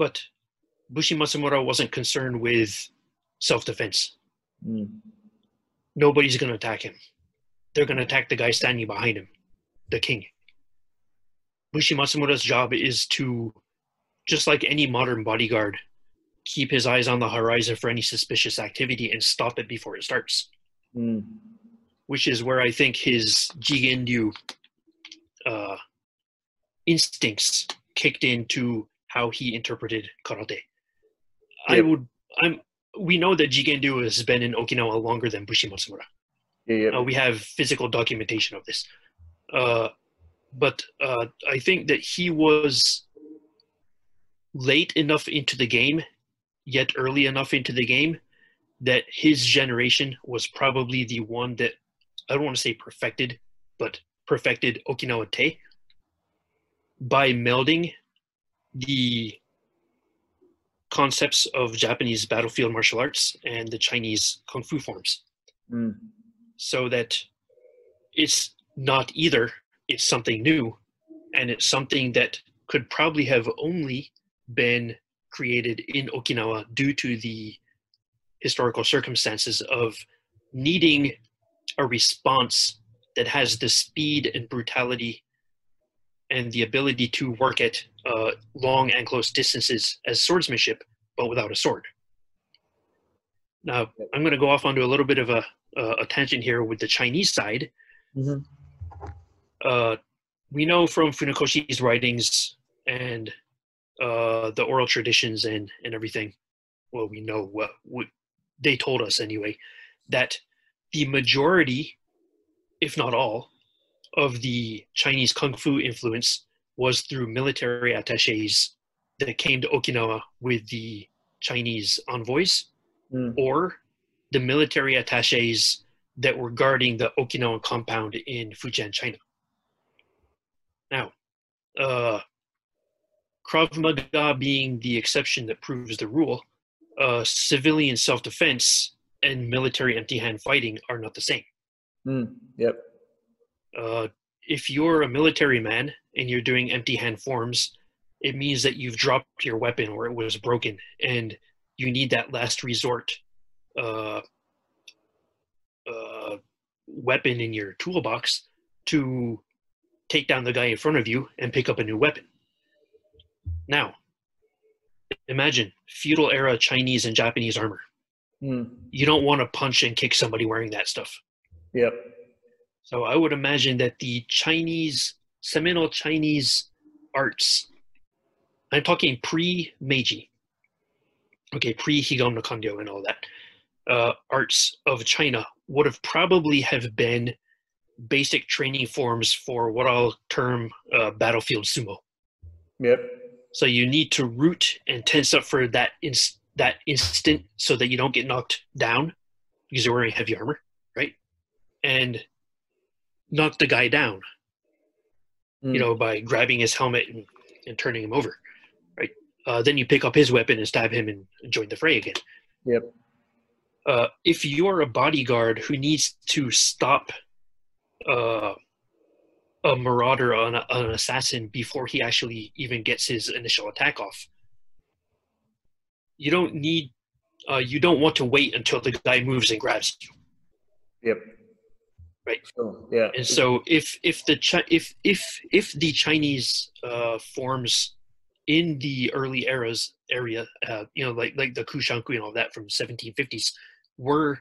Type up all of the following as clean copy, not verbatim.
But Bushi Matsumura wasn't concerned with self-defense. Nobody's going to attack him. They're going to attack the guy standing behind him, the king. Bushi Matsumura's job is to, just like any modern bodyguard, keep his eyes on the horizon for any suspicious activity and stop it before it starts. Which is where I think his Jigen-ryū instincts kicked into how he interpreted karate. Yeah. We know that Jigen-ryū has been in Okinawa longer than Bushi Matsumura. Yeah. We have physical documentation of this. But I think that he was late enough into the game, yet early enough into the game, that his generation was probably the one that, I don't want to say perfected, but perfected Okinawa-te by melding the concepts of Japanese battlefield martial arts and the Chinese kung fu forms. So that it's not either, it's something new, and it's something that could probably have only been created in Okinawa due to the historical circumstances of needing a response that has the speed and brutality and the ability to work at long and close distances as swordsmanship, but without a sword. Now, I'm going to go off onto a little bit of a tangent here with the Chinese side. We know from Funakoshi's writings and the oral traditions and everything, well, we know what they told us anyway, that the majority, if not all, of the Chinese kung fu influence was through military attachés that came to Okinawa with the Chinese envoys, or the military attachés that were guarding the Okinawan compound in Fujian, China. Now, Krav Maga being the exception that proves the rule, civilian self-defense and military empty-hand fighting are not the same. If you're a military man and you're doing empty-hand forms, it means that you've dropped your weapon or it was broken, and you need that last resort weapon in your toolbox to take down the guy in front of you and pick up a new weapon. Now, imagine feudal era Chinese and Japanese armor. You don't want to punch and kick somebody wearing that stuff. So I would imagine that the Chinese, seminal Chinese arts, I'm talking pre-Meiji, okay, pre-Higaonna Kanryō and all that, arts of China would have probably have been basic training forms for what I'll term battlefield sumo. So you need to root and tense up for that instant so that you don't get knocked down because you're wearing heavy armor, right? And knock the guy down, you know, by grabbing his helmet and turning him over, right? Then you pick up his weapon and stab him and join the fray again. If you're a bodyguard who needs to stop a marauder on an assassin before he actually even gets his initial attack off, you don't need, you don't want to wait until the guy moves and grabs you. Right. And so if the Chinese forms in the early eras you know, like the Kusanku and all that from 1750s were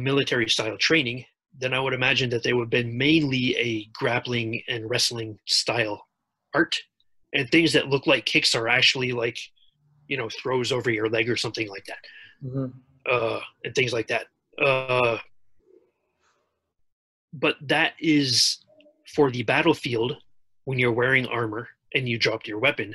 military style training, then I would imagine that they would have been mainly a grappling and wrestling style art, and things that look like kicks are actually like, you know, throws over your leg or something like that, and things like that. But that is for the battlefield when you're wearing armor and you dropped your weapon,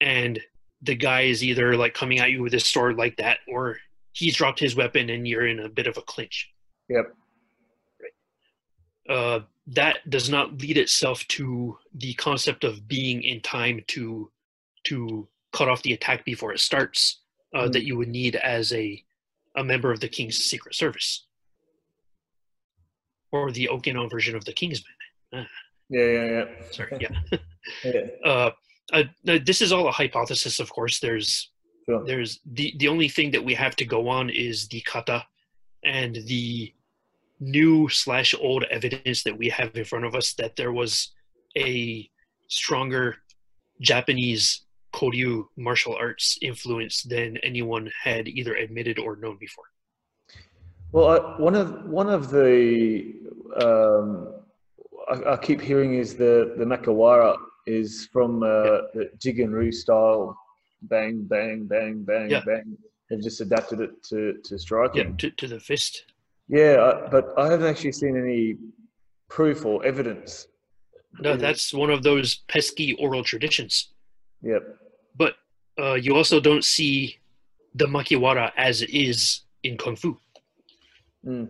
and the guy is either like coming at you with his sword like that, or he's dropped his weapon and you're in a bit of a clinch. That does not lead itself to the concept of being in time to cut off the attack before it starts, that you would need as a member of the King's Secret Service, or the Okinawan version of the Kingsman. Sorry, yeah. This is all a hypothesis, of course. There's the only thing that we have to go on is the kata and the new / old evidence that we have in front of us that there was a stronger Japanese Koryu martial arts influence than anyone had either admitted or known before. Well, one of the I keep hearing is the Nakawara is from the Jigen-ryū style, bang, bang, bang, bang, bang. They've just adapted it to striking. Yeah, to the fist. Yeah, but I haven't actually seen any proof or evidence. No, that's one of those pesky oral traditions. Yep. But you also don't see the makiwara as it is in Kung Fu. Mm.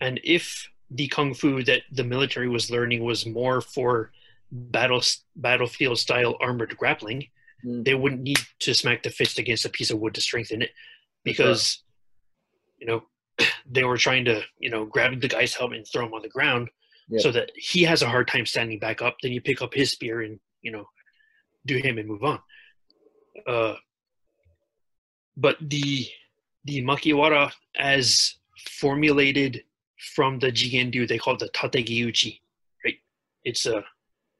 And if the Kung Fu that the military was learning was more for battlefield-style armored grappling, they wouldn't need to smack the fist against a piece of wood to strengthen it, because, you know, they were trying to, you know, grab the guy's helmet and throw him on the ground so that he has a hard time standing back up. Then you pick up his spear and, you know, do him and move on. But the makiwara as formulated from the Jigen-ryū, they call it the Tategi-uchi, right? It's a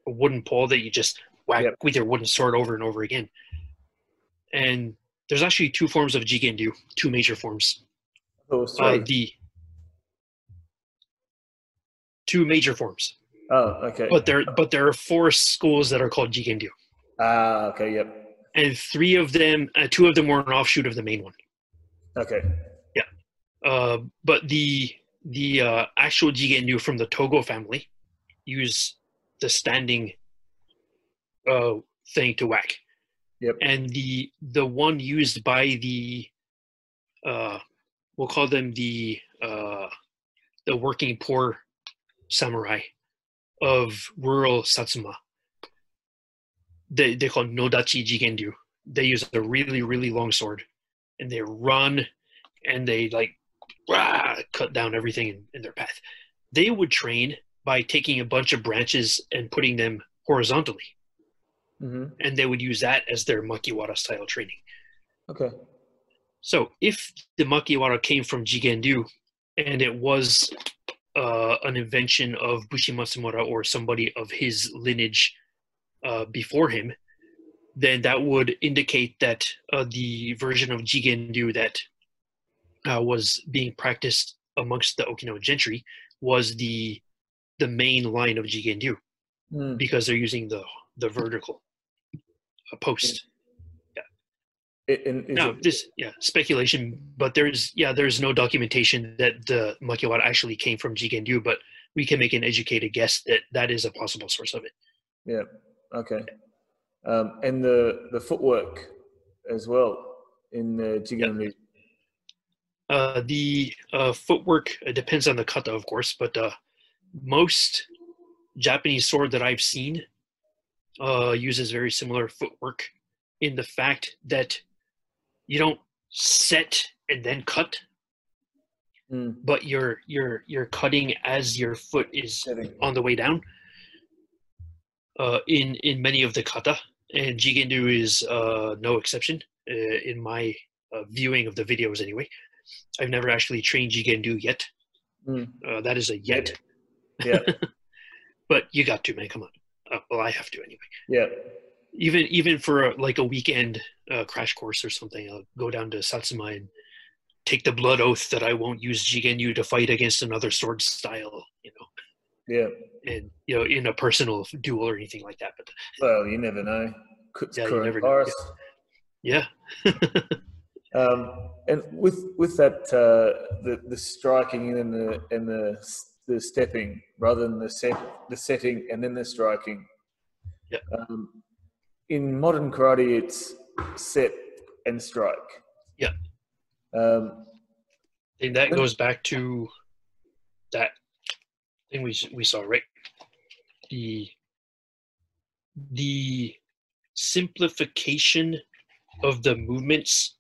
wooden pole that you just whack with your wooden sword over and over again. And there's actually two forms of Jigen-ryū, two major forms. Oh, sorry. Two major forms. Oh, okay. But there are four schools that are called Jigen-ryū. Ah, okay, yep. And three of them, two of them were an offshoot of the main one. Okay. Yeah. But the actual Jigen-ryū from the Togo family use the standing thing to whack. Yep. And the one used by the we'll call them the working poor samurai of rural Satsuma. They call Nodachi Jigen-ryū. They use a really, really long sword, and they run, and they like cut down everything in their path. They would train by taking a bunch of branches and putting them horizontally, and they would use that as their makiwara style training. Okay. So if the makiwara came from Jigen-ryū, and it was an invention of Bushi Matsumura or somebody of his lineage before him, then that would indicate that the version of Jigen-ryū that was being practiced amongst the Okinawan gentry was the main line of Jigen-ryū, because they're using the vertical post. Speculation, but there's no documentation that the makiwara actually came from Jigen-ryū, but we can make an educated guess that that is a possible source of it. Yeah. Okay. And the footwork as well in the Jigen-ryū. Yeah. The footwork depends on the kata, of course, but most Japanese sword that I've seen uses very similar footwork, in the fact that you don't set and then cut, but you're cutting as your foot is on the way down. In many of the kata, and Jigen-ryū is no exception. In my viewing of the videos, anyway, I've never actually trained Jigen-ryū yet. That is a yet. Yeah. But you got to, man. Come on. Well, I have to anyway. Yeah. Even for a weekend crash course or something, I'll go down to Satsuma and take the blood oath that I won't use Jigen-ryū to fight against another sword style, you know. Yeah. And, you know, in a personal duel or anything like that. But well, you never know. You never know. Yeah. And with that, the striking and the stepping rather than the setting and then the striking. Yeah. In modern karate, it's set and strike. Yeah. And that goes back to that thing we saw, right? The simplification of the movements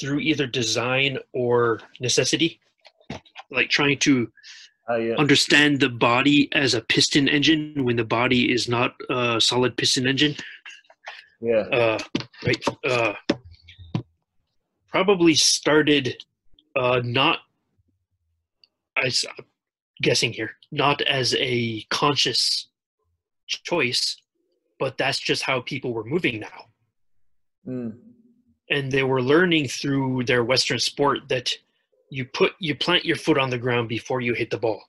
through either design or necessity, like trying to understand the body as a piston engine when the body is not a solid piston engine. Yeah. Probably started not, I'm guessing here, not as a conscious choice, but that's just how people were moving now. Mm. And they were learning through their Western sport that you plant your foot on the ground before you hit the ball.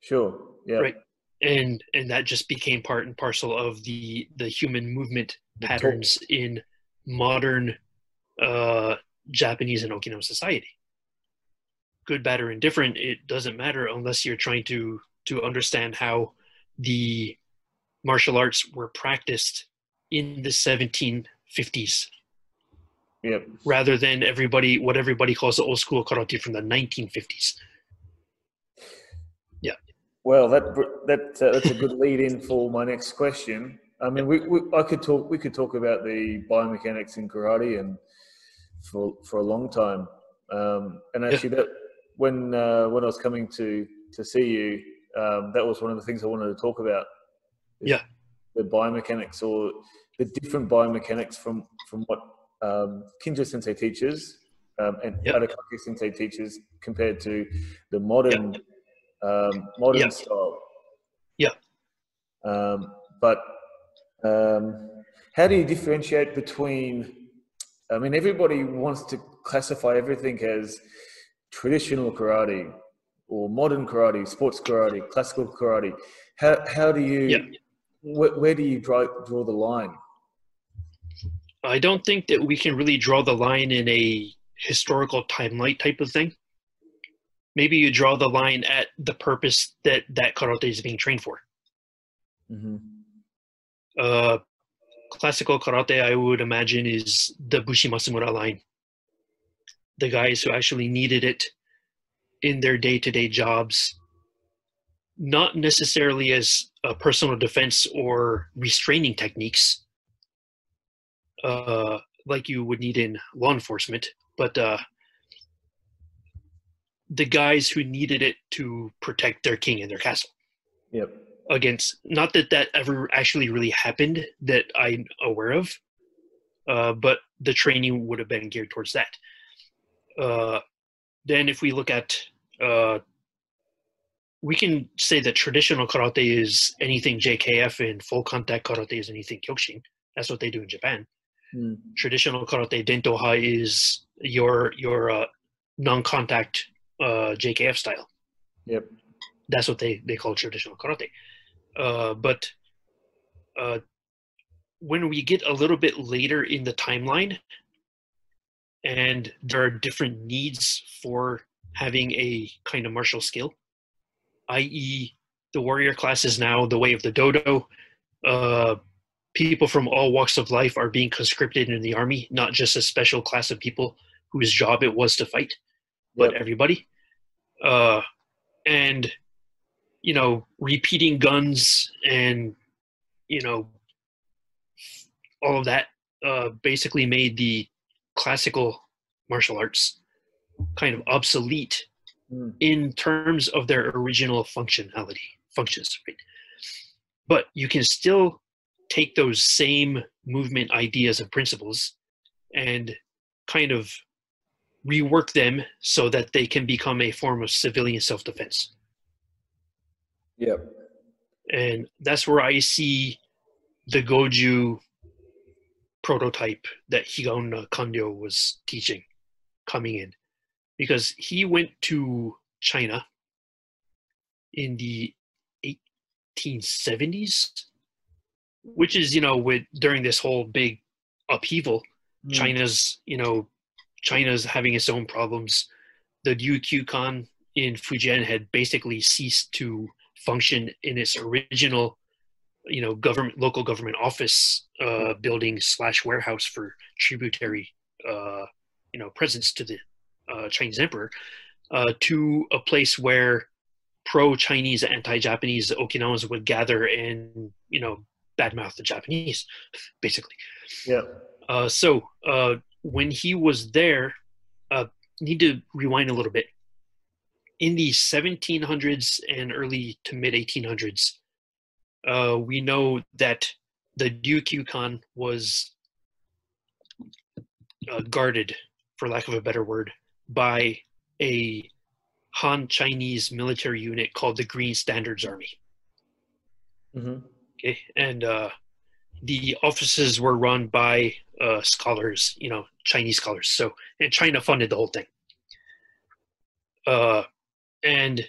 Sure. Yeah. Right. And that just became part and parcel of the human movement patterns in modern Japanese and Okinawan society. Good, bad, or indifferent, it doesn't matter unless you're trying to understand how the martial arts were practiced in the 1750s. Yep. Rather than what everybody calls the old school karate from the 1950s. Yeah. Well, that's a good lead in for my next question. I mean, we could talk about the biomechanics in karate and for a long time. And actually, that when I was coming to see you, that was one of the things I wanted to talk about. Yeah. The biomechanics, or the different biomechanics from what Kinjo-sensei teaches and Arakaki-sensei teaches compared to the modern style. Yeah. How do you differentiate between, I mean, everybody wants to classify everything as traditional karate or modern karate, sports karate, classical karate. How do you, where do you draw the line? I don't think that we can really draw the line in a historical timeline type of thing. Maybe you draw the line at the purpose that karate is being trained for. Mm-hmm. Classical karate, I would imagine, is the Bushi Matsumura line. The guys who actually needed it in their day-to-day jobs, not necessarily as a personal defense or restraining techniques, like you would need in law enforcement, but the guys who needed it to protect their king and their castle. Yep. Against, not that ever actually really happened that I'm aware of, but the training would have been geared towards that. Then if we look at, we can say that traditional karate is anything JKF and full contact karate is anything Kyokushin. That's what they do in Japan. Mm. Traditional karate dentoha is your non-contact JKF style. Yep. That's what they call traditional karate. But when we get a little bit later in the timeline, and there are different needs for having a kind of martial skill, i.e. the warrior class is now the way of the dodo. People from all walks of life are being conscripted in the army, not just a special class of people whose job it was to fight, but everybody. And you know, repeating guns and, you know, all of that basically made the classical martial arts kind of obsolete in terms of their original functions, right? But you can still take those same movement ideas and principles and kind of rework them so that they can become a form of civilian self-defense. Yeah. And that's where I see the Goju prototype that Higaonna Kanryō was teaching coming in. Because he went to China in the 1870s, which is, you know, during this whole big upheaval, China's having its own problems. The Duokyukan in Fujian had basically ceased to function in its original, you know, local government office building / warehouse for tributary, you know, presence to the Chinese emperor, to a place where pro-Chinese, anti-Japanese Okinawans would gather and, you know, badmouth the Japanese, basically. Yeah. So when he was there, need to rewind a little bit. In the 1700s and early to mid 1800s, we know that the Duokyukan was guarded, for lack of a better word, by a Han Chinese military unit called the Green Standards Army. Mm-hmm. Okay, and the offices were run by scholars, you know, Chinese scholars. So, and China funded the whole thing. And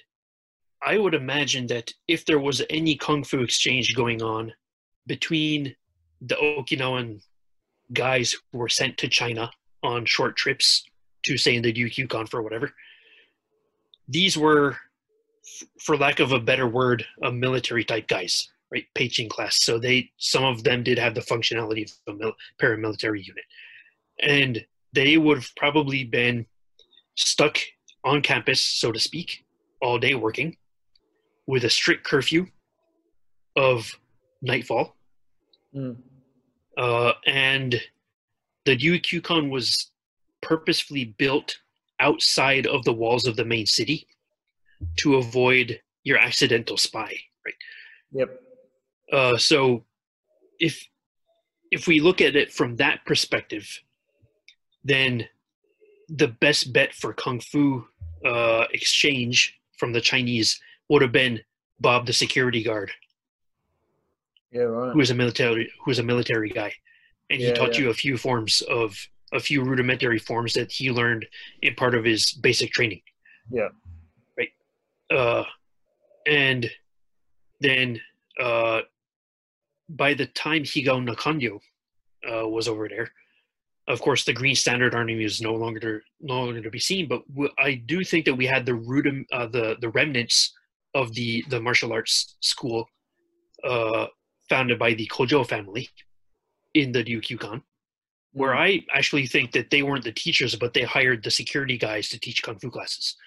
I would imagine that if there was any kung fu exchange going on between the Okinawan guys who were sent to China on short trips to, say, in the Duokyukan for whatever, these were, for lack of a better word, a military type guys, right? Peichin class. So they, some of them did have the functionality of a paramilitary unit, and they would have probably been stuck on campus, so to speak, all day working with a strict curfew of nightfall. Mm. And the Duokyukan was purposefully built outside of the walls of the main city to avoid your accidental spy, right? Yep. So if we look at it from that perspective, then the best bet for kung fu exchange from the Chinese would have been Bob the security guard. Yeah, right. Who was a military guy, and he taught you a few rudimentary forms that he learned in part of his basic training. Yeah. Right. And then by the time Higaonna Kanryō was over there, of course, the Green Standard Army was no longer to be seen. But I do think that we had the remnants of the martial arts school founded by the Kojo family in the Duokyukan, where I actually think that they weren't the teachers, but they hired the security guys to teach kung fu classes,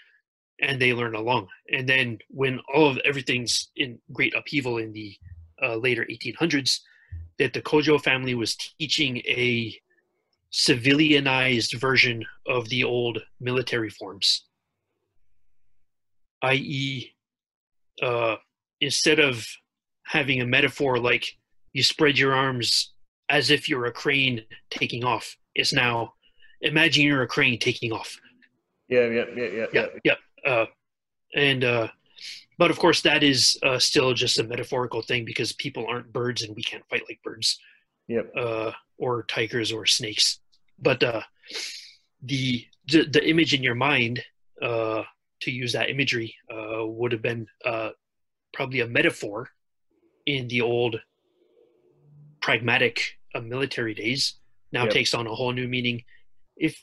and they learn along. And then when everything's in great upheaval in the later 1800s, that the Kojo family was teaching a civilianized version of the old military forms, i.e., instead of having a metaphor like you spread your arms as if you're a crane taking off, it's now imagine you're a crane taking off. Yeah. But of course that is still just a metaphorical thing, because people aren't birds and we can't fight like birds. Yep. Or tigers or snakes. But the image in your mind, to use that imagery, would have been probably a metaphor in the old pragmatic military days. Now yep. Takes on a whole new meaning. If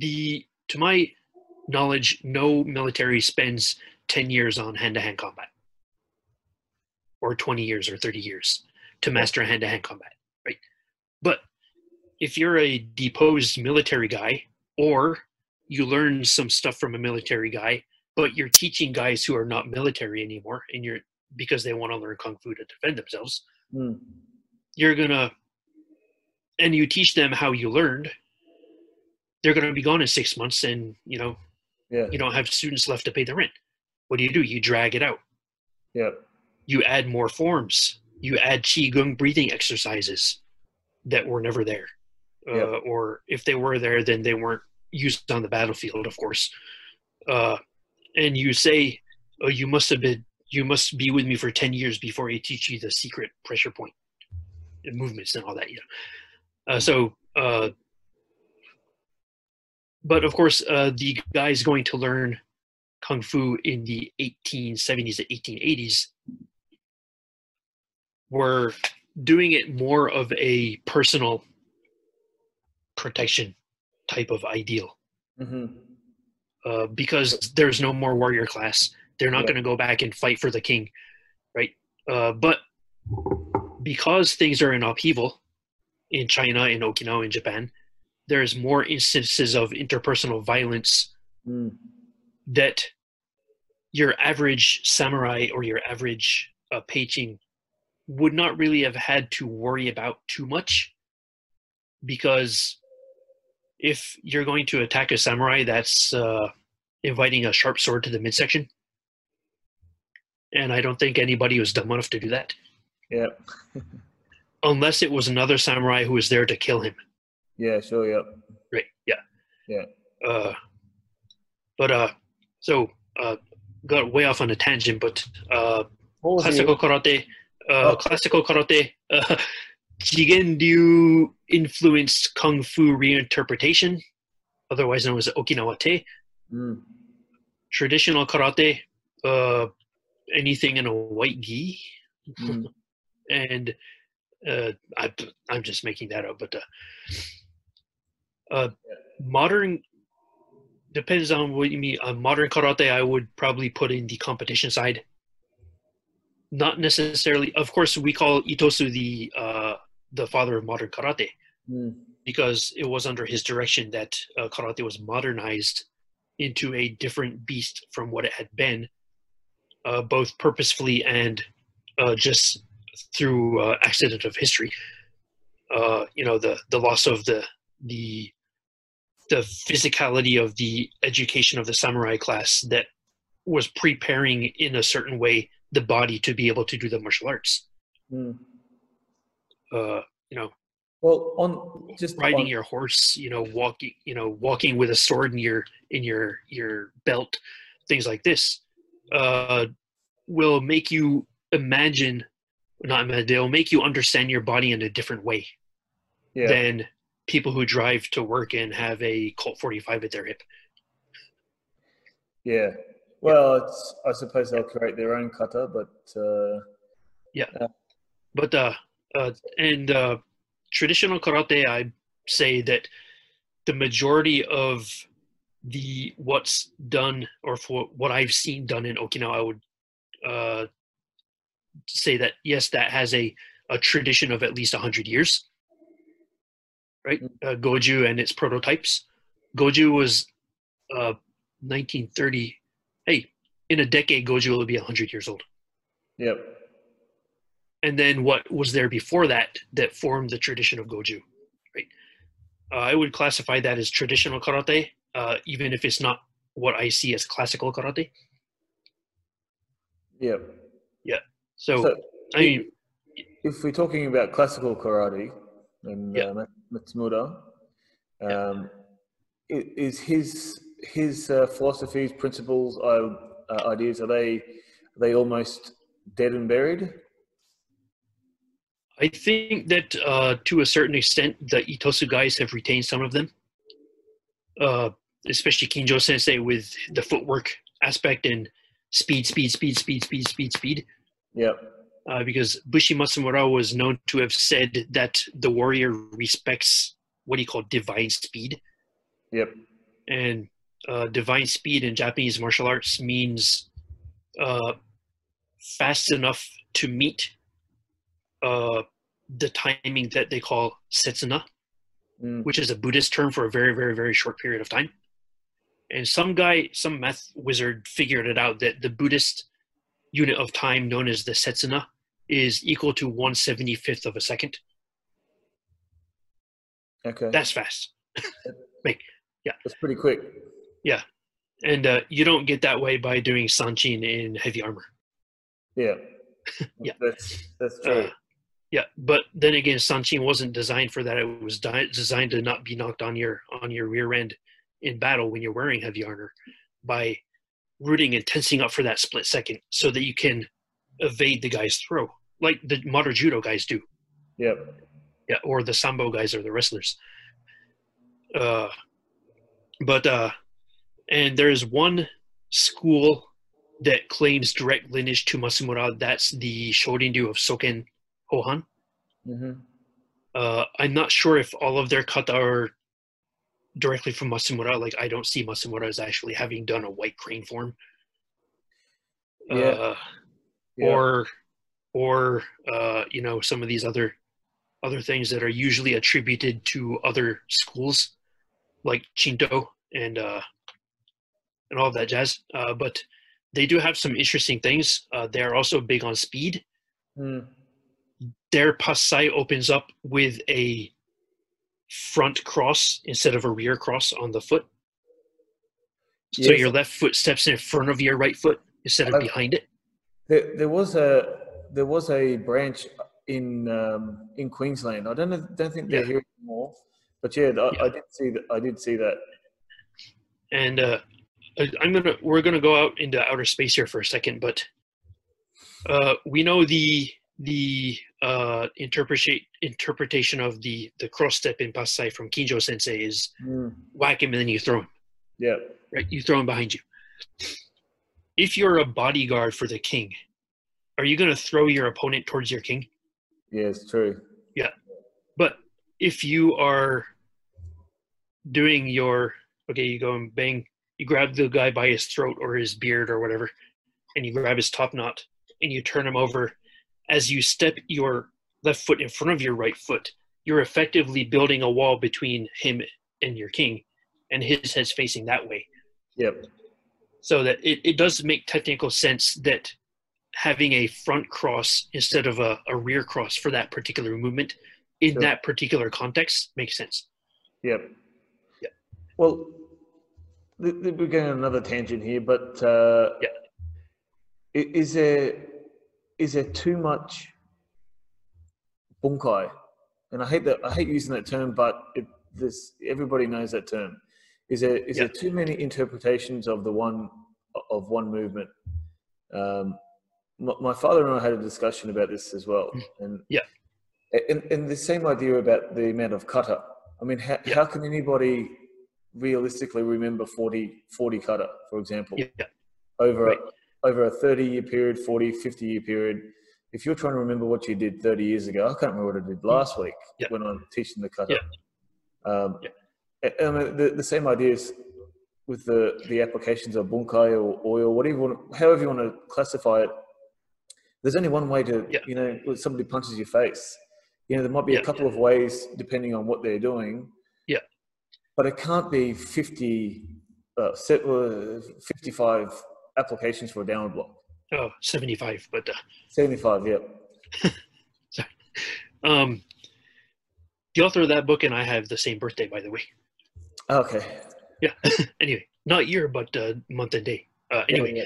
to my knowledge, no military spends 10 years on hand-to-hand combat, or 20 years or 30 years to master hand-to-hand combat, right? But if you're a deposed military guy, or you learn some stuff from a military guy, but you're teaching guys who are not military anymore, and because they want to learn kung fu to defend themselves, and you teach them how you learned, they're going to be gone in 6 months, and you don't have students left to pay the rent. What do? You drag it out. Yeah. You add more forms. You add qigong breathing exercises that were never there. Yep. Or if they were there, then they weren't used on the battlefield, of course. And you say, oh, you must be with me for 10 years before I teach you the secret pressure point and movements and all that. But of course, the guy's going to learn kung fu in the 1870s to 1880s. We're doing it more of a personal protection type of ideal. Mm-hmm. Because there's no more warrior class. They're not going to go back and fight for the king, right? But because things are in upheaval in China, in Okinawa, in Japan, there's more instances of interpersonal violence that your average samurai or your average peichin would not really have had to worry about too much, because if you're going to attack a samurai, that's inviting a sharp sword to the midsection. And I don't think anybody was dumb enough to do that. Yeah. Unless it was another samurai who was there to kill him. Yeah, so yeah. Right, yeah. Yeah. So got way off on a tangent, but classical karate, Jigen-ryū influenced Kung Fu reinterpretation, otherwise known as Okinawa-te. Mm. Traditional karate, anything in a white gi. Mm. And I'm just making that up, but modern, depends on what you mean. Modern karate, I would probably put in the competition side. Not necessarily. Of course, we call Itosu the father of modern karate, because it was under his direction that karate was modernized into a different beast from what it had been, both purposefully and just through accident of history. The loss of the physicality of the education of the samurai class that was preparing in a certain way the body to be able to do the martial arts. Mm. Well, on just riding your horse, walking with a sword in your belt, things like this, will make you imagine, they'll make you understand your body in a different way than people who drive to work and have a Colt 45 at their hip. Yeah. Well, it's, I suppose they'll create their own kata, but... But traditional karate, I say that the majority of what's done, or for what I've seen done in Okinawa, I would say that, yes, that has a tradition of at least 100 years, right? Goju and its prototypes. Goju was 1930... Hey, in a decade, Goju will be 100 years old. Yep. And then what was there before that formed the tradition of Goju, right? I would classify that as traditional karate, even if it's not what I see as classical karate. Yep. Yeah. So I mean... If we're talking about classical karate and Matsumura, is his philosophies, principles, ideas, are they almost dead and buried? I think that to a certain extent the Itosu guys have retained some of them, especially Kinjo-sensei with the footwork aspect and speed. Yeah. Because Bushi Matsumura was known to have said that the warrior respects what he called divine speed. Yep. And divine speed in Japanese martial arts means fast enough to meet the timing that they call Setsuna, which is a Buddhist term for a very, very, very short period of time. And some math wizard figured it out that the Buddhist unit of time known as the Setsuna is equal to 1/75 of a second. Okay. That's fast. Like, yeah. That's pretty quick. Yeah. And you don't get that way by doing Sanchin in heavy armor. Yeah. Yeah. That's true. Yeah. But then again, Sanchin wasn't designed for that. It was designed to not be knocked on your rear end in battle when you're wearing heavy armor by rooting and tensing up for that split second so that you can evade the guy's throw, like the modern judo guys do. Yeah. Yeah. Or the sambo guys or the wrestlers. But there is one school that claims direct lineage to Matsumura. That's the Shorinryu of Soken Hohan. Mm-hmm. I'm not sure if all of their kata are directly from Matsumura. Like, I don't see Matsumura as actually having done a white crane form. Yeah. Or some of these other things that are usually attributed to other schools, like Shinto and all of that jazz. But they do have some interesting things. They're also big on speed. Mm. Their Passai opens up with a front cross instead of a rear cross on the foot. Yes. So your left foot steps in front of your right foot instead of behind it. There was a there was a branch in Queensland. I don't think they're here anymore. But I did see that. And we're gonna go out into outer space here for a second, but we know the interpretation of the cross step in Passai from Kinjo Sensei is whack him and then you throw him. Yeah. Right? You throw him behind you. If you're a bodyguard for the king, are you going to throw your opponent towards your king? Yeah, it's true. Yeah. But if you are doing your, okay, you go and bang, you grab the guy by his throat or his beard or whatever, and you grab his top knot and you turn him over. As you step your left foot in front of your right foot, you're effectively building a wall between him and your king, and his head's facing that way. Yep. So that it does make technical sense that having a front cross instead of a rear cross for that particular movement in that particular context makes sense. Yep. Well, we're going on another tangent here, but is there too much bunkai? And I hate using that term, but everybody knows that term. Is there too many interpretations of one movement? My father and I had a discussion about this as well, and the same idea about the amount of kata. I mean, how can anybody realistically remember 40 kata, for example, over a 30-year period, 40, 50-year period? If you're trying to remember what you did 30 years ago, I can't remember what I did last week when I'm teaching the kata. I mean, the same ideas with the applications of bunkai or oil, however you want to classify it. There's only one way to, when somebody punches your face, there might be a couple of ways depending on what they're doing. Yeah. But it can't be 55 applications for a downward block. Oh, 75, but... 75, yeah. Sorry. The author of that book and I have the same birthday, by the way. Okay. Yeah. Anyway, not year, but month and day. Anyway,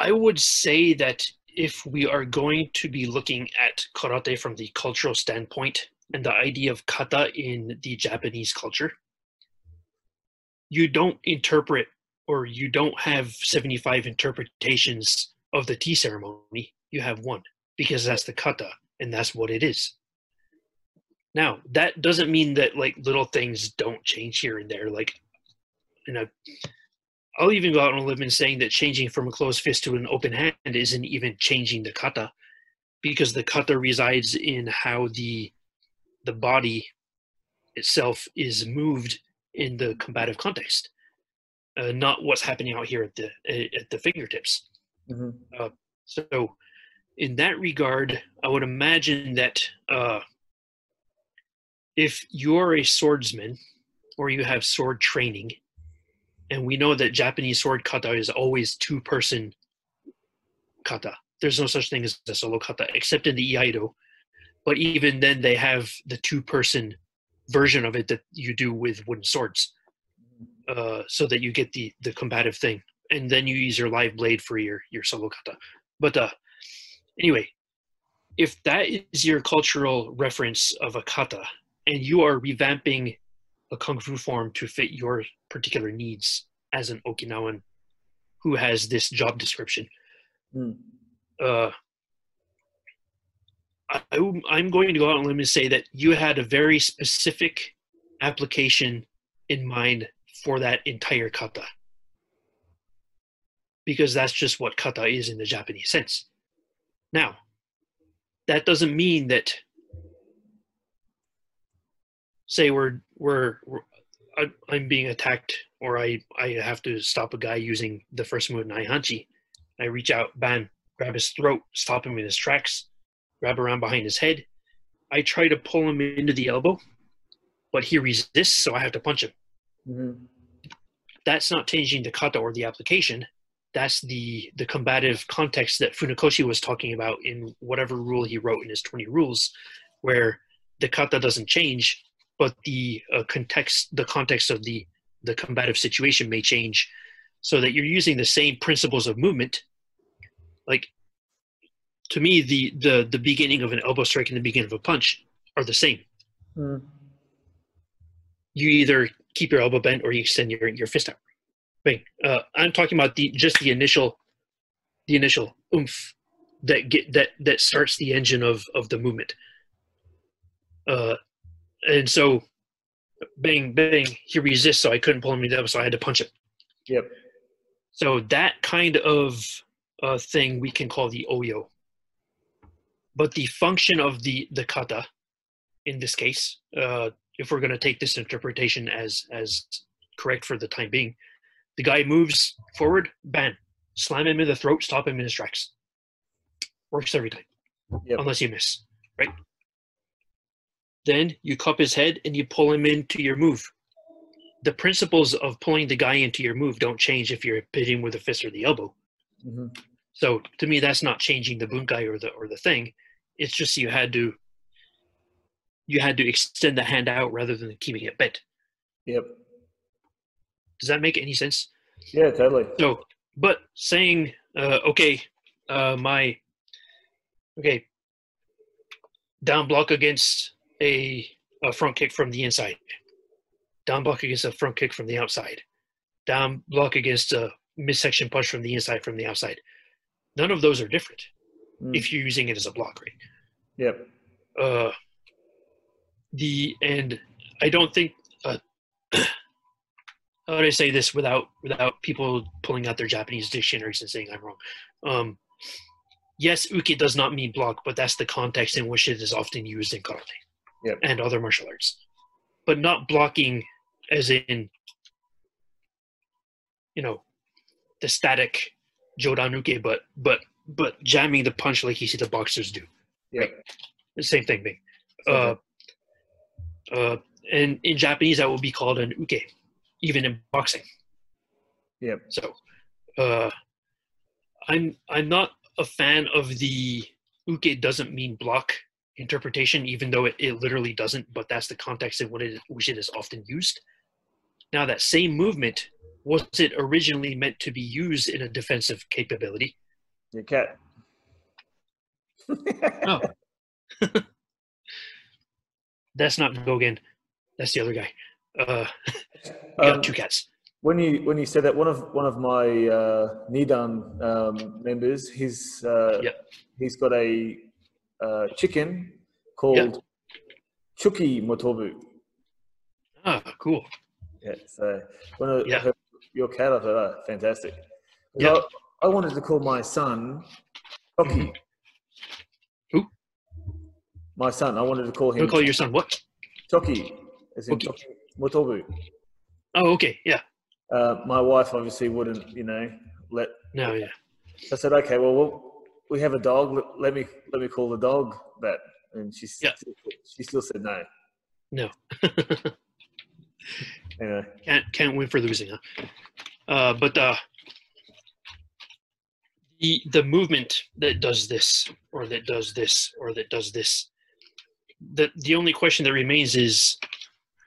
I would say that if we are going to be looking at karate from the cultural standpoint and the idea of kata in the Japanese culture, you don't interpret or you don't have 75 interpretations of the tea ceremony. You have one because that's the kata and that's what it is. Now, that doesn't mean that little things don't change here and there. I'll even go out on a limb and saying that changing from a closed fist to an open hand isn't even changing the kata, because the kata resides in how the body itself is moved in the combative context, not what's happening out here at the fingertips. Mm-hmm. So, in that regard, I would imagine that. If you're a swordsman or you have sword training, and we know that Japanese sword kata is always two-person kata. There's no such thing as a solo kata, except in the iaido. But even then, they have the two-person version of it that you do with wooden swords, so that you get the combative thing. And then you use your live blade for your solo kata. But anyway, if that is your cultural reference of a kata, and you are revamping a kung fu form to fit your particular needs as an Okinawan who has this job description. I'm going to go out on a limb and say that you had a very specific application in mind for that entire kata, because that's just what kata is in the Japanese sense. Now, that doesn't mean that, say I'm being attacked, or I have to stop a guy using the first move, Naihanchi. I reach out, bam, grab his throat, stop him in his tracks, grab around behind his head. I try to pull him into the elbow, but he resists, so I have to punch him. Mm-hmm. That's not changing the kata or the application. That's the combative context that Funakoshi was talking about in whatever rule he wrote in his 20 rules, where the kata doesn't change, but the context of the combative situation may change, so that you're using the same principles of movement, like, to me, the beginning of an elbow strike and the beginning of a punch are the same. Mm. You either keep your elbow bent or you extend your fist out. Bang. I'm talking about just the initial oomph that starts the engine of the movement. And so, bang, bang, he resists, so I couldn't pull him down, so I had to punch him. Yep. So that kind of thing we can call the oyo. But the function of the kata, in this case, if we're going to take this interpretation as correct for the time being, the guy moves forward, bam, slam him in the throat, stop him in his tracks. Works every time, yep. Unless you miss, right? Then you cup his head and you pull him into your move. The principles of pulling the guy into your move don't change if you're hitting with a fist or the elbow. Mm-hmm. So to me, that's not changing the bunkai or the thing. It's just you had to extend the hand out rather than keeping it bent. Yep. Does that make any sense? Yeah, totally. So, but saying down block against a front kick from the inside, down block against a front kick from the outside, down block against a midsection punch from the inside, from the outside. None of those are different if you're using it as a block, right? Yep. And I don't think how would I say this without people pulling out their Japanese dictionaries and saying I'm wrong? Yes, uke does not mean block, but that's the context in which it is often used in karate. Yep. And other martial arts, but not blocking as in, you know, the static Jodanuke, but jamming the punch like you see the boxers do. Yeah, right? The same thing, Bing. And in Japanese, that would be called an uke, even in boxing. Yeah. So, I'm not a fan of the uke doesn't mean block interpretation, even though it literally doesn't, but that's the context in which it is often used. Now, that same movement, was it originally meant to be used in a defensive capability? Your cat. No. That's not Gogen. That's the other guy. I got two cats. When you said that, one of my Nidan members, he's got a chicken called Chuki Motobu. Ah, cool. Yeah, so your cat, I thought, fantastic. Yeah. I wanted to call my son Chucky. Who? My son. I wanted to call him. You call your son what? Chucky, as in Chucky Motobu. Oh, okay, yeah. My wife obviously wouldn't, let. No, yeah. I said, okay, well, we have a dog. Let me call the dog that, and she still said no. No. Anyway. Can't win for losing, huh? But the movement that does this, or that does this, or that does this. The only question that remains is,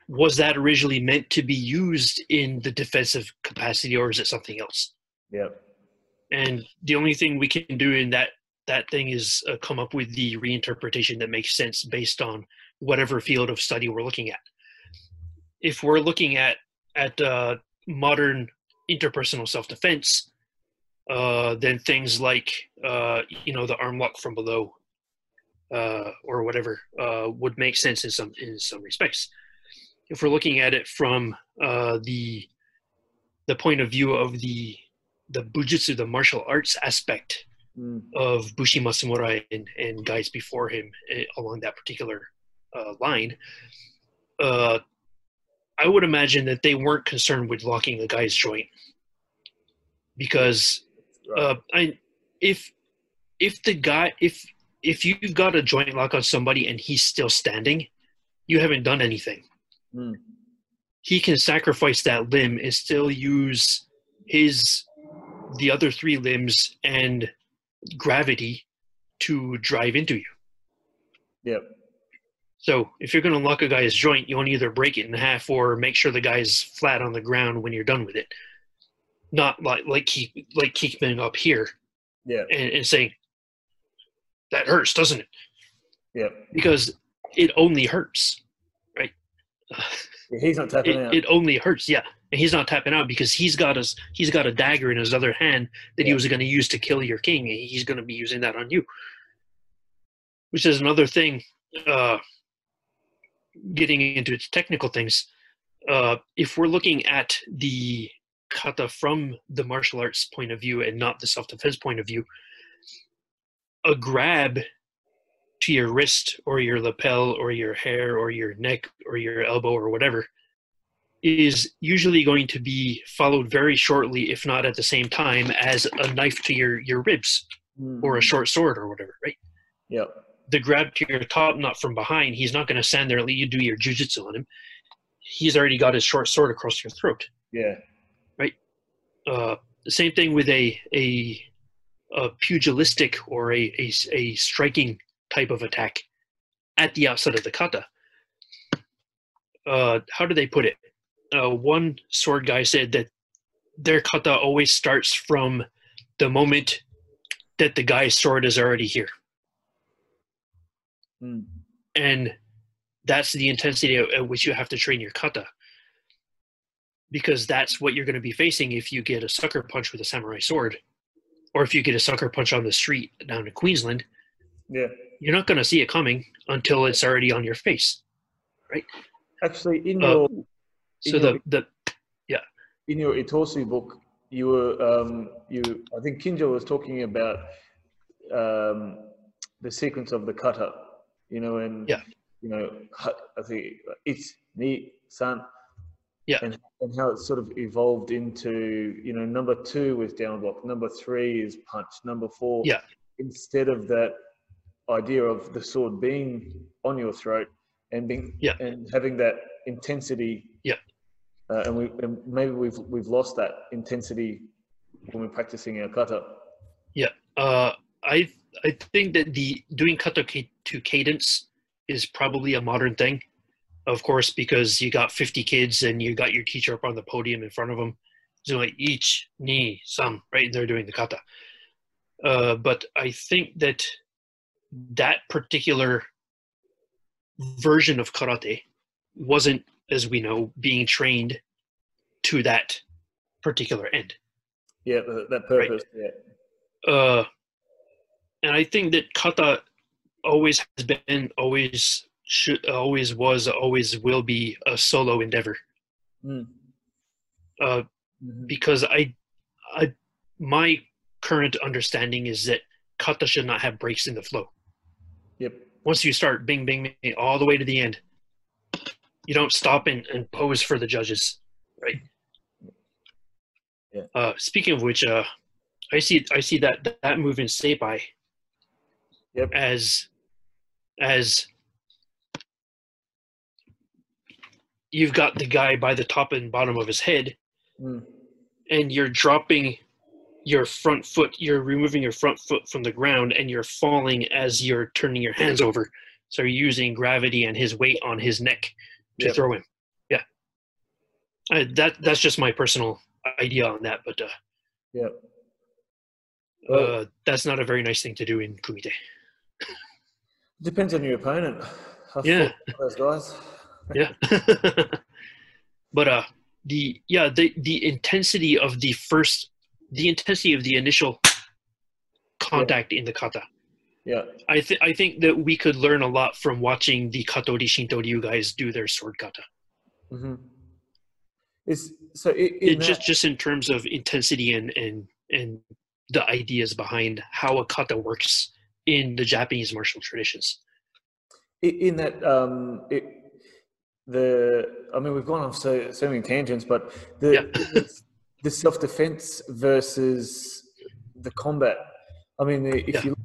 was that originally meant to be used in the defensive capacity, or is it something else? Yeah. And the only thing we can do in that thing is come up with the reinterpretation that makes sense based on whatever field of study we're looking at. If we're looking at modern interpersonal self-defense, then things like the arm lock from below or whatever would make sense in some respects. If we're looking at it from the point of view of the bujutsu, the martial arts aspect of Bushi Matsumura and guys before him along that particular line, I would imagine that they weren't concerned with locking a guy's joint, because if you've got a joint lock on somebody and he's still standing, you haven't done anything. Mm. He can sacrifice that limb and still use the other three limbs and gravity to drive into you. Yep. So if you're going to lock a guy's joint, you want to either break it in half or make sure the guy's flat on the ground when you're done with it. Not like keeping it up here Yeah. And saying, that hurts, doesn't it? Yeah. Because it only hurts, right? Yeah, he's not tapping out. It only hurts, yeah. And he's not tapping out because he's got a dagger in his other hand that he was going to use to kill your king, and he's going to be using that on you. Which is another thing, getting into its technical things. If we're looking at the kata from the martial arts point of view and not the self-defense point of view, a grab to your wrist or your lapel or your hair or your neck or your elbow or whatever is usually going to be followed very shortly, if not at the same time, as a knife to your ribs or a short sword or whatever, right? Yeah. The grab to your top knot from behind, he's not going to stand there and let you do your jujitsu on him. He's already got his short sword across your throat. Yeah. Right? The same thing with a pugilistic or a striking type of attack at the outset of the kata. How do they put it? One sword guy said that their kata always starts from the moment that the guy's sword is already here. Mm. And that's the intensity at which you have to train your kata, because that's what you're going to be facing if you get a sucker punch with a samurai sword, or if you get a sucker punch on the street down in Queensland. Yeah, you're not going to see it coming until it's already on your face, right? Actually, in your Itosu book, you were I think Kinjo was talking about the sequence of the kata, and yeah. I think it's ni, san. Yeah. And how it sort of evolved into, number 2 was down block, number 3 is punch, number 4. Yeah. Instead of that idea of the sword being on your throat and being and having that intensity. Yeah. And maybe we've lost that intensity when we're practicing our kata. Yeah. I think that doing kata to cadence is probably a modern thing, of course, because you got 50 kids and you got your teacher up on the podium in front of them, so like each knee some right, they're doing the kata. But I think that particular version of karate wasn't, as we know, being trained to that particular end. Yeah, that purpose. Right? Yeah. And I think that kata always has been, always should, always was, always will be a solo endeavor. Because my current understanding is that kata should not have breaks in the flow. Yep. Once you start bing, bing, bing, all the way to the end, you don't stop and pose for the judges, right? Yeah. Speaking of which, I see that move in Seibai as you've got the guy by the top and bottom of his head, and you're dropping your front foot, you're removing your front foot from the ground, and you're falling as you're turning your hands over. So you're using gravity and his weight on his neck to throw him. Yeah. That's just my personal idea on that, but that's not a very nice thing to do in Kumite. Depends on your opponent. Those guys. Yeah. But the intensity of the initial contact in the kata. Yeah. I think that we could learn a lot from watching the Katori Shintoryu guys do their sword kata. Mm-hmm. Just in terms of intensity and the ideas behind how a kata works in the Japanese martial traditions. In that we've gone off so many tangents, but the self-defense versus the combat. I mean, if you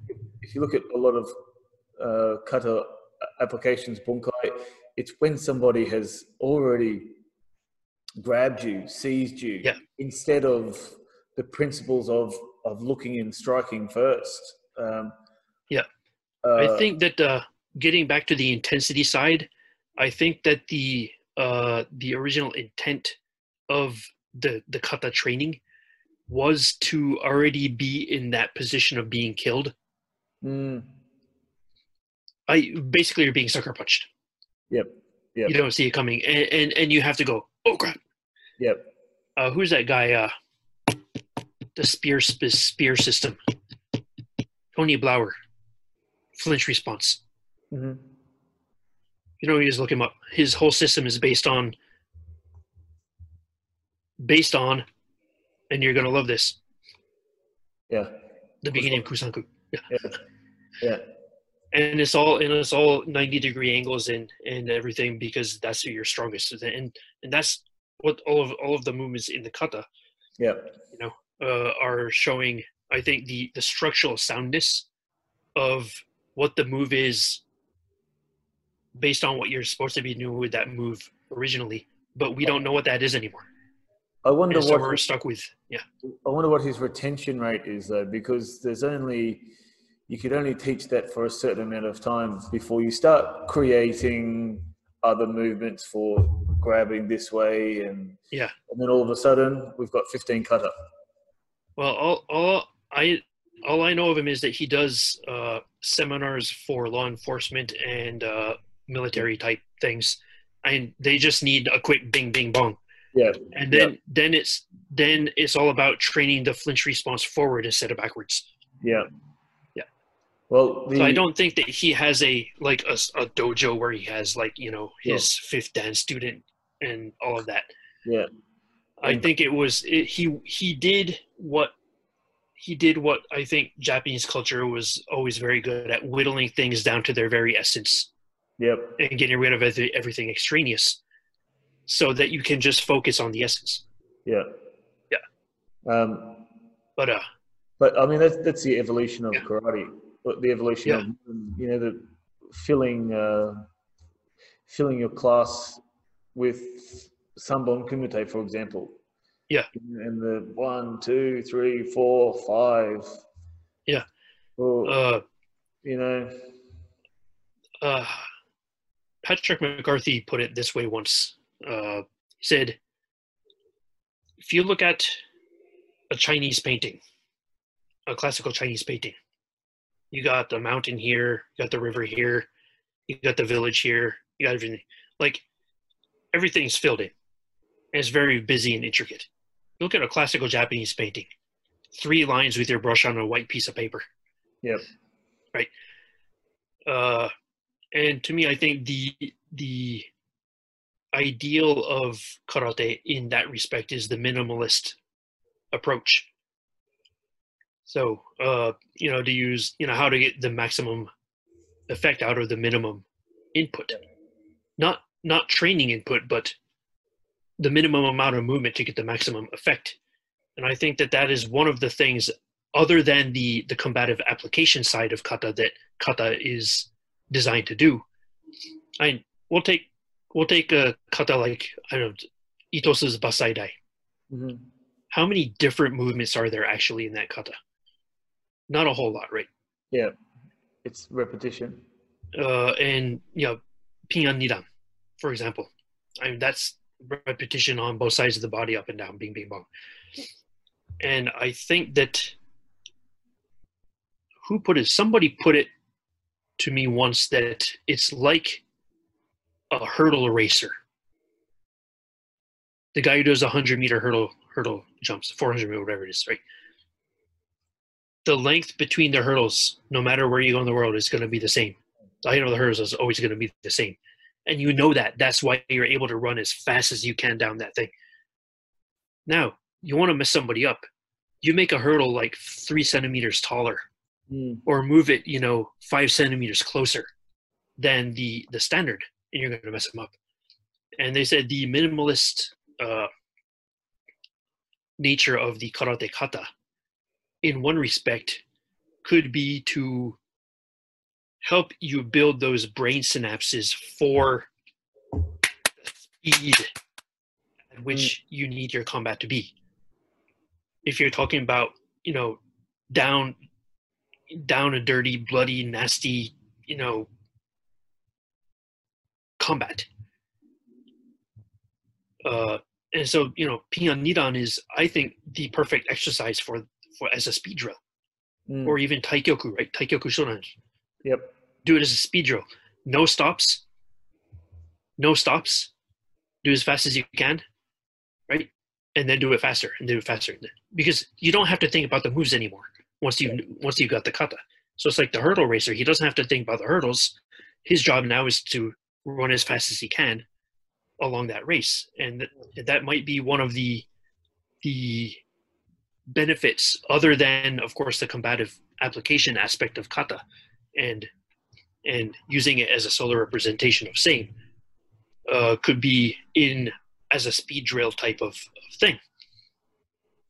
look at a lot of kata applications, bunkai, it's when somebody has already grabbed you, seized you, instead of the principles of looking and striking first. I think that getting back to the intensity side, I think that the original intent of the kata training was to already be in that position of being killed. Basically, you're being sucker punched. Yep. You don't see it coming, and you have to go, oh crap. Yep. Who's that guy? The spear system. Tony Blauer. Flinch response. Mm-hmm. You know, you just look him up. His whole system is based on, and you're gonna love this. Yeah. The beginning of Kusanku. Yeah. And it's all 90-degree angles and everything, because that's who you're strongest. And that's what all of the movements in the kata. Yeah. You know, are showing, I think, the structural soundness of what the move is based on what you're supposed to be doing with that move originally, but we don't know what that is anymore. I wonder what we're stuck with. Yeah. I wonder what his retention rate is, though, because you could only teach that for a certain amount of time before you start creating other movements for grabbing this way, and then all of a sudden we've got 15 kata. Well, all I know of him is that he does seminars for law enforcement and military type things, and they just need a quick bing, bing, bong. Yeah. And then it's all about training the flinch response forward instead of backwards. Yeah. Yeah. Well, so I don't think that he has a dojo where he has his fifth dan student and all of that. Yeah. I think it was he did what I think Japanese culture was always very good at, whittling things down to their very essence. Yep. And getting rid of everything extraneous, so that you can just focus on the essence. Yeah. Yeah. But I mean, that's the evolution of karate, the evolution of, the filling your class with Sanbon Kumite, for example. Yeah. And the 1, 2, 3, 4, 5. Yeah. Or, Patrick McCarthy put it this way once. He said, if you look at a Chinese painting, a classical Chinese painting, you got the mountain here, you got the river here, you got the village here, you got everything. Like, everything's filled in. And it's very busy and intricate. Look at a classical Japanese painting. 3 lines with your brush on a white piece of paper. Yep. Right. And to me, I think the ideal of karate in that respect is the minimalist approach. So, to use, how to get the maximum effect out of the minimum input. Not training input, but the minimum amount of movement to get the maximum effect. And I think that is one of the things, other than the combative application side of kata, that kata is designed to do. And we'll take a kata like, I don't know, Itosu's Passai Dai. Mm-hmm. How many different movements are there actually in that kata? Not a whole lot, right? Yeah, it's repetition. Pinan Nidan, for example. I mean, that's repetition on both sides of the body, up and down, bing, bing, bong. And I think that somebody put it to me once that it's like a hurdle racer. The guy who does 100-meter hurdle jumps, 400-meter, whatever it is, right? The length between the hurdles, no matter where you go in the world, is going to be the same. The height of the hurdles is always going to be the same. And you know that. That's why you're able to run as fast as you can down that thing. Now, you want to mess somebody up. You make a hurdle like 3 centimeters taller. Or move it, 5 centimeters closer than the standard, and you're going to mess them up. And they said the minimalist nature of the karate kata, in one respect, could be to help you build those brain synapses for the speed at which you need your combat to be. If you're talking about, down and dirty, bloody, nasty, combat. And so, you know, Pinan Nidan is, I think, the perfect exercise for as a speed drill. Mm. Or even Taikyoku, right? Taikyoku Shonan. Yep. Do it as a speed drill. No stops. No stops. Do as fast as you can, right? And then do it faster, and do it faster. Because you don't have to think about the moves anymore once you've got the kata. So it's like the hurdle racer. He doesn't have to think about the hurdles. His job now is to run as fast as he can along that race. And that might be one of the benefits, other than, of course, the combative application aspect of kata and using it as a solar representation of same, could be in as a speed drill type of thing.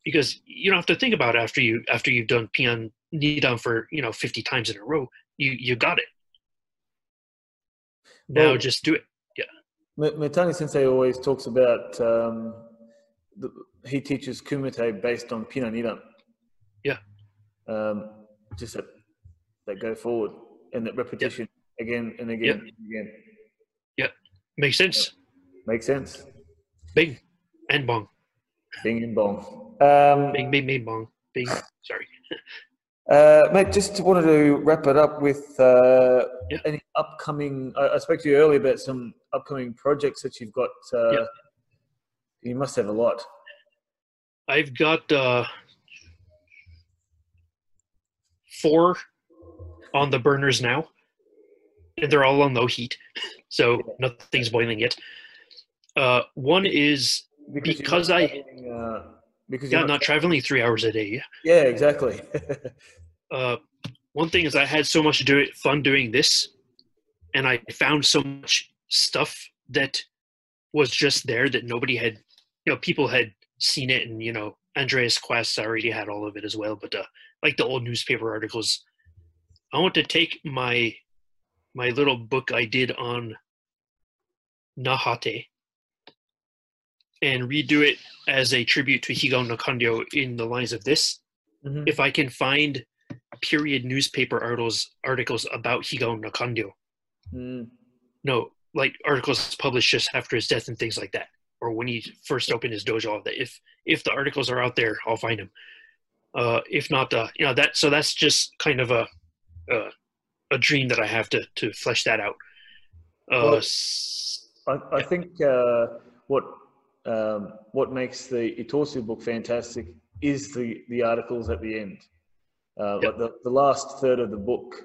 Because you don't have to think about it after you've done Pinan Nidan for, 50 times in a row. You got it. Now just do it. Yeah. Matani Sensei always talks about he teaches Kumite based on Pinan Nidan. Yeah. Just that go forward and that repetition again and again and again. Yeah. Makes sense. Yeah. Makes sense. Bing and bong. Bing and bong. Bing, bong. Bing. Sorry. Mate, just wanted to wrap it up with any upcoming... I spoke to you earlier about some upcoming projects that you've got. You must have a lot. I've got 4 on the burners now, and they're all on low heat, so nothing's boiling yet. One is because I'm not traveling 3 hours a day. Yeah, exactly. One thing is I had so much fun doing this, and I found so much stuff that was just there that nobody had, people had seen it, and, Andreas Quast already had all of it as well, but like the old newspaper articles. I want to take my little book I did on Nahate and redo it as a tribute to Higaonna Kanryō in the lines of this. Mm-hmm. If I can find period newspaper articles about Higaonna Kanryō. Mm. No, like articles published just after his death and things like that, or when he first opened his dojo. If the articles are out there, I'll find them. If not, so that's just kind of a dream that I have to flesh that out. I think what makes the Itosu book fantastic is the articles at the end. Like the last third of the book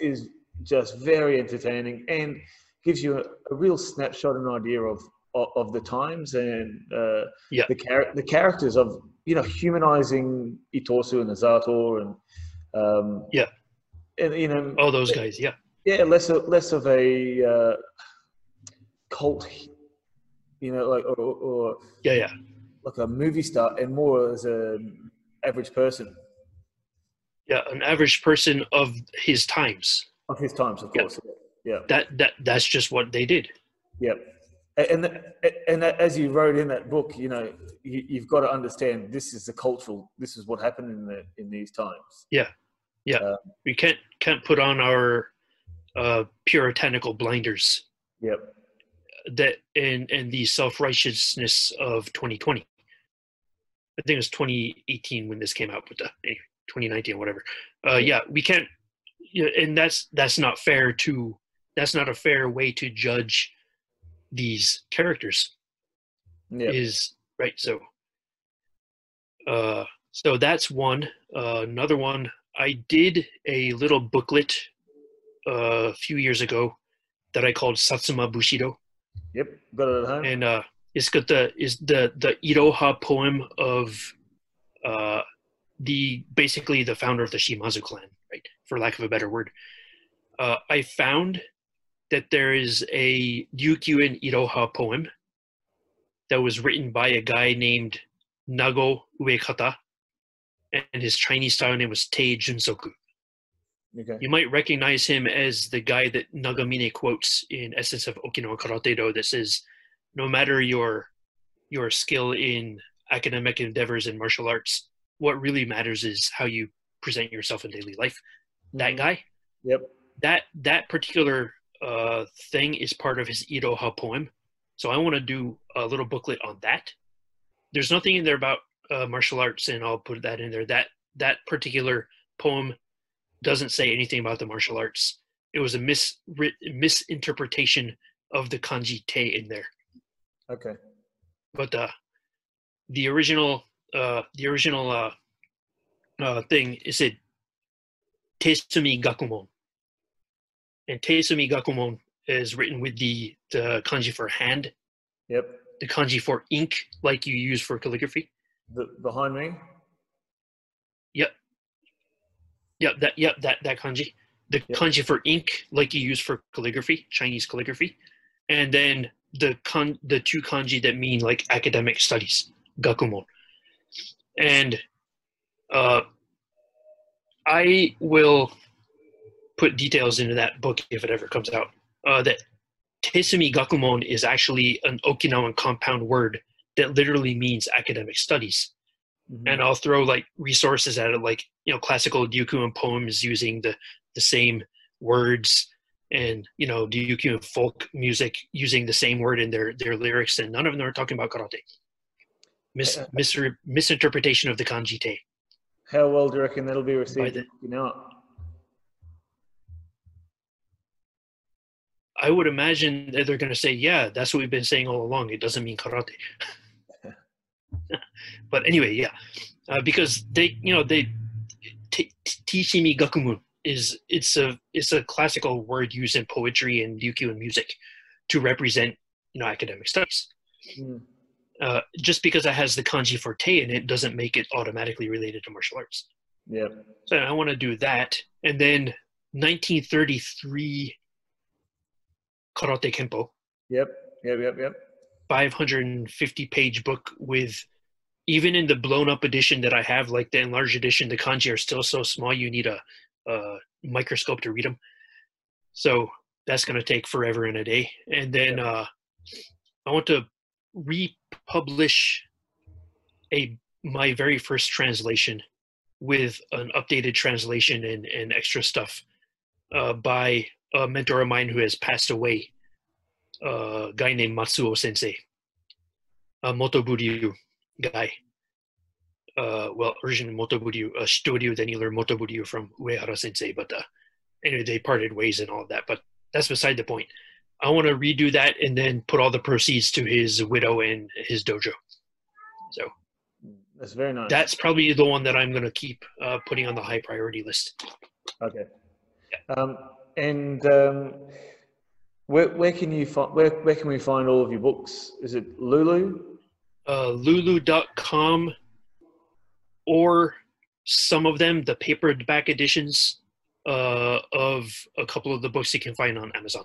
is just very entertaining and gives you a real snapshot and idea of the times and the characters of, humanizing Itosu and Azator and all those guys. Less of a cult, like or like a movie star, and more as an average person. Yeah, an average person of his times. Of his times, of course. Yeah. That's just what they did. Yeah, and as you wrote in that book, you've got to understand this is the cultural. This is what happened in these times. Yeah. Yeah, we can't put on our puritanical blinders. Yep. That and the self-righteousness of 2020. I think it was 2018 when this came out, but 2019, whatever. We can't. And that's not fair to. That's not a fair way to judge these characters. Yeah. Is right. So. So that's one. Another one. I did a little booklet a few years ago that I called Satsuma Bushido. Yep, got it at home. And it's got the Iroha poem of basically the founder of the Shimazu clan, right? For lack of a better word, I found that there is a Ryukyuin Iroha poem that was written by a guy named Nago Uekata. And his Chinese style name was Tei Junsoku. Okay. You might recognize him as the guy that Nagamine quotes in Essence of Okinawa Karate-do that says, no matter your skill in academic endeavors and martial arts, what really matters is how you present yourself in daily life. Mm-hmm. That guy? Yep. That particular thing is part of his Iroha poem. So I want to do a little booklet on that. There's nothing in there about martial arts, and I'll put that in there. That particular poem doesn't say anything about the martial arts. It was a misinterpretation of the kanji te in there. Okay. But the original thing is it Tesumi Gakumon. And Tesumi Gakumon is written with the kanji for hand. Yep. The kanji for ink, like you use for calligraphy. The hanrin? Yep. That kanji. The kanji for ink, like you use for calligraphy, Chinese calligraphy. And then the two kanji that mean like academic studies, Gakumon. And I will put details into that book if it ever comes out. That Tesumi Gakumon is actually an Okinawan compound word that literally means academic studies. Mm-hmm. And I'll throw like resources at it, like, you know, classical Ryukyuan poems using the same words, and, you know, Ryukyuan folk music using the same word in their lyrics, and none of them are talking about karate. Misinterpretation of the kanji te. How well do you reckon that'll be received? I would imagine that they're going to say, yeah, that's what we've been saying all along. It doesn't mean karate. But anyway, yeah, because they, you know, they Teshimi Gakumon is it's a classical word used in poetry and Ryukyuan music to represent, you know, academic studies. Mm. Just because it has the kanji for te in it doesn't make it automatically related to martial arts. Yeah. So I want to do that. And then 1933 Karate Kenpo. Yep. 550-page book with, even in the blown-up edition that I have, like the enlarged edition, the kanji are still so small you need a microscope to read them. So that's going to take forever and a day. And then I want to republish my very first translation with an updated translation and extra stuff by a mentor of mine who has passed away, a guy named Matsuo Sensei, a Moto Buryu guy. Well, originally Moto Buryu, Shitoryu, then he learned Moto Buryu from Uehara Sensei, but anyway, they parted ways and all of that, but that's beside the point. I want to redo that and then put all the proceeds to his widow and his dojo. So that's very nice. That's probably the one that I'm going to keep putting on the high priority list. Okay. Yeah. Where can we find all of your books? Is it Lulu? Lulu.com, or some of them, the paperback editions of a couple of the books you can find on Amazon.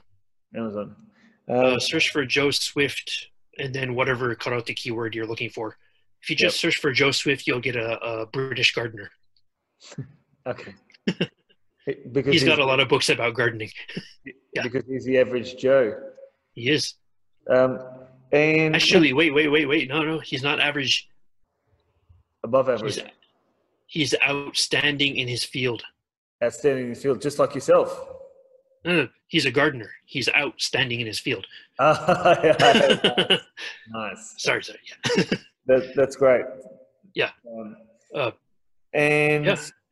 Search for Joe Swift and then whatever karate keyword you're looking for. If you just search for Joe Swift, you'll get a British gardener. Okay. Because he's got a lot of books about gardening. Yeah. Because he's the average Joe. He is. And actually, wait. No, he's not average. Above average. He's outstanding in his field. Outstanding in his field, just like yourself. No, he's a gardener. He's outstanding in his field. Nice. Sorry. Yeah. That's great. Yeah.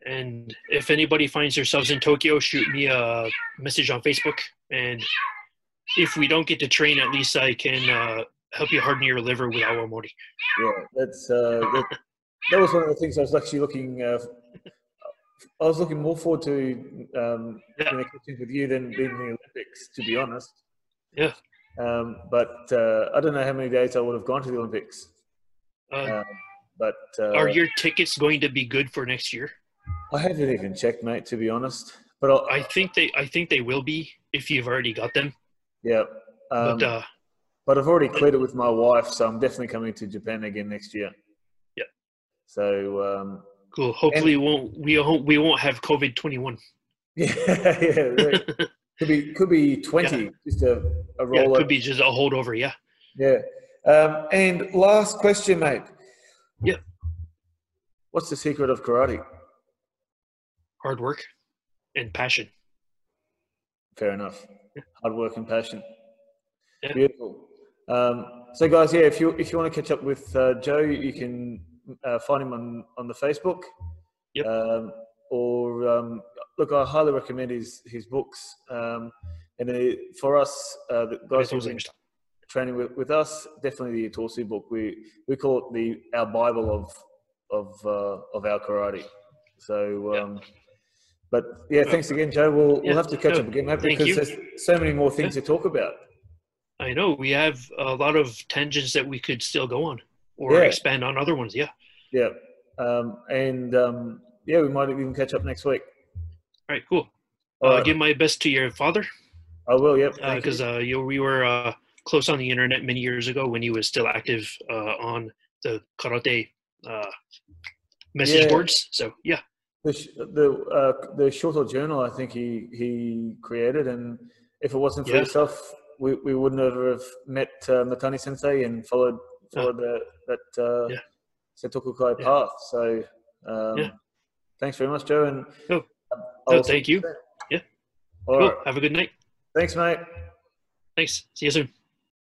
And if anybody finds yourselves in Tokyo, shoot me a message on Facebook. And if we don't get to train, at least I can help you harden your liver with awamori. Yeah, that was one of the things I was actually looking. I was looking more forward to connecting with you than being in the Olympics, to be honest. Yeah. But I don't know how many days I would have gone to the Olympics. Are your tickets going to be good for next year? I haven't even checked, mate, to be honest. But I think they will be if you've already got them. Yeah. But I've already cleared it with my wife, so I'm definitely coming to Japan again next year. Yeah. So. Cool. Hopefully, we won't have COVID-21. Yeah. Right. could be 20. Yeah. Just a rollover. Yeah, could be just a holdover. Yeah. Yeah. And last question, mate. Yeah. What's the secret of karate? Hard work and passion. Fair enough. Yeah. Hard work and passion. Yeah. Beautiful. So guys, yeah, if you want to catch up with Joe, you can find him on the Facebook. Yep. Look, I highly recommend his books. For us, the guys who are training with us, definitely the Itosu book. We call it our Bible of our karate. So, but yeah, thanks again, Joe. We'll have to catch up again, mate, because there's so many more things to talk about. I know we have a lot of tangents that we could still go on or expand on other ones. Yeah. Yeah. Yeah, we might even catch up next week. All right, cool. Give my best to your father. I will, yep. Because we were close on the internet many years ago when he was still active on the karate message boards. So, yeah. The Shoto journal, I think he created, and if it wasn't for yourself, we wouldn't have met Matani Sensei and followed that Settokukai path. So, thanks very much, Joe. And thank you. Yeah. All right. Have a good night. Thanks, mate. Thanks. See you soon.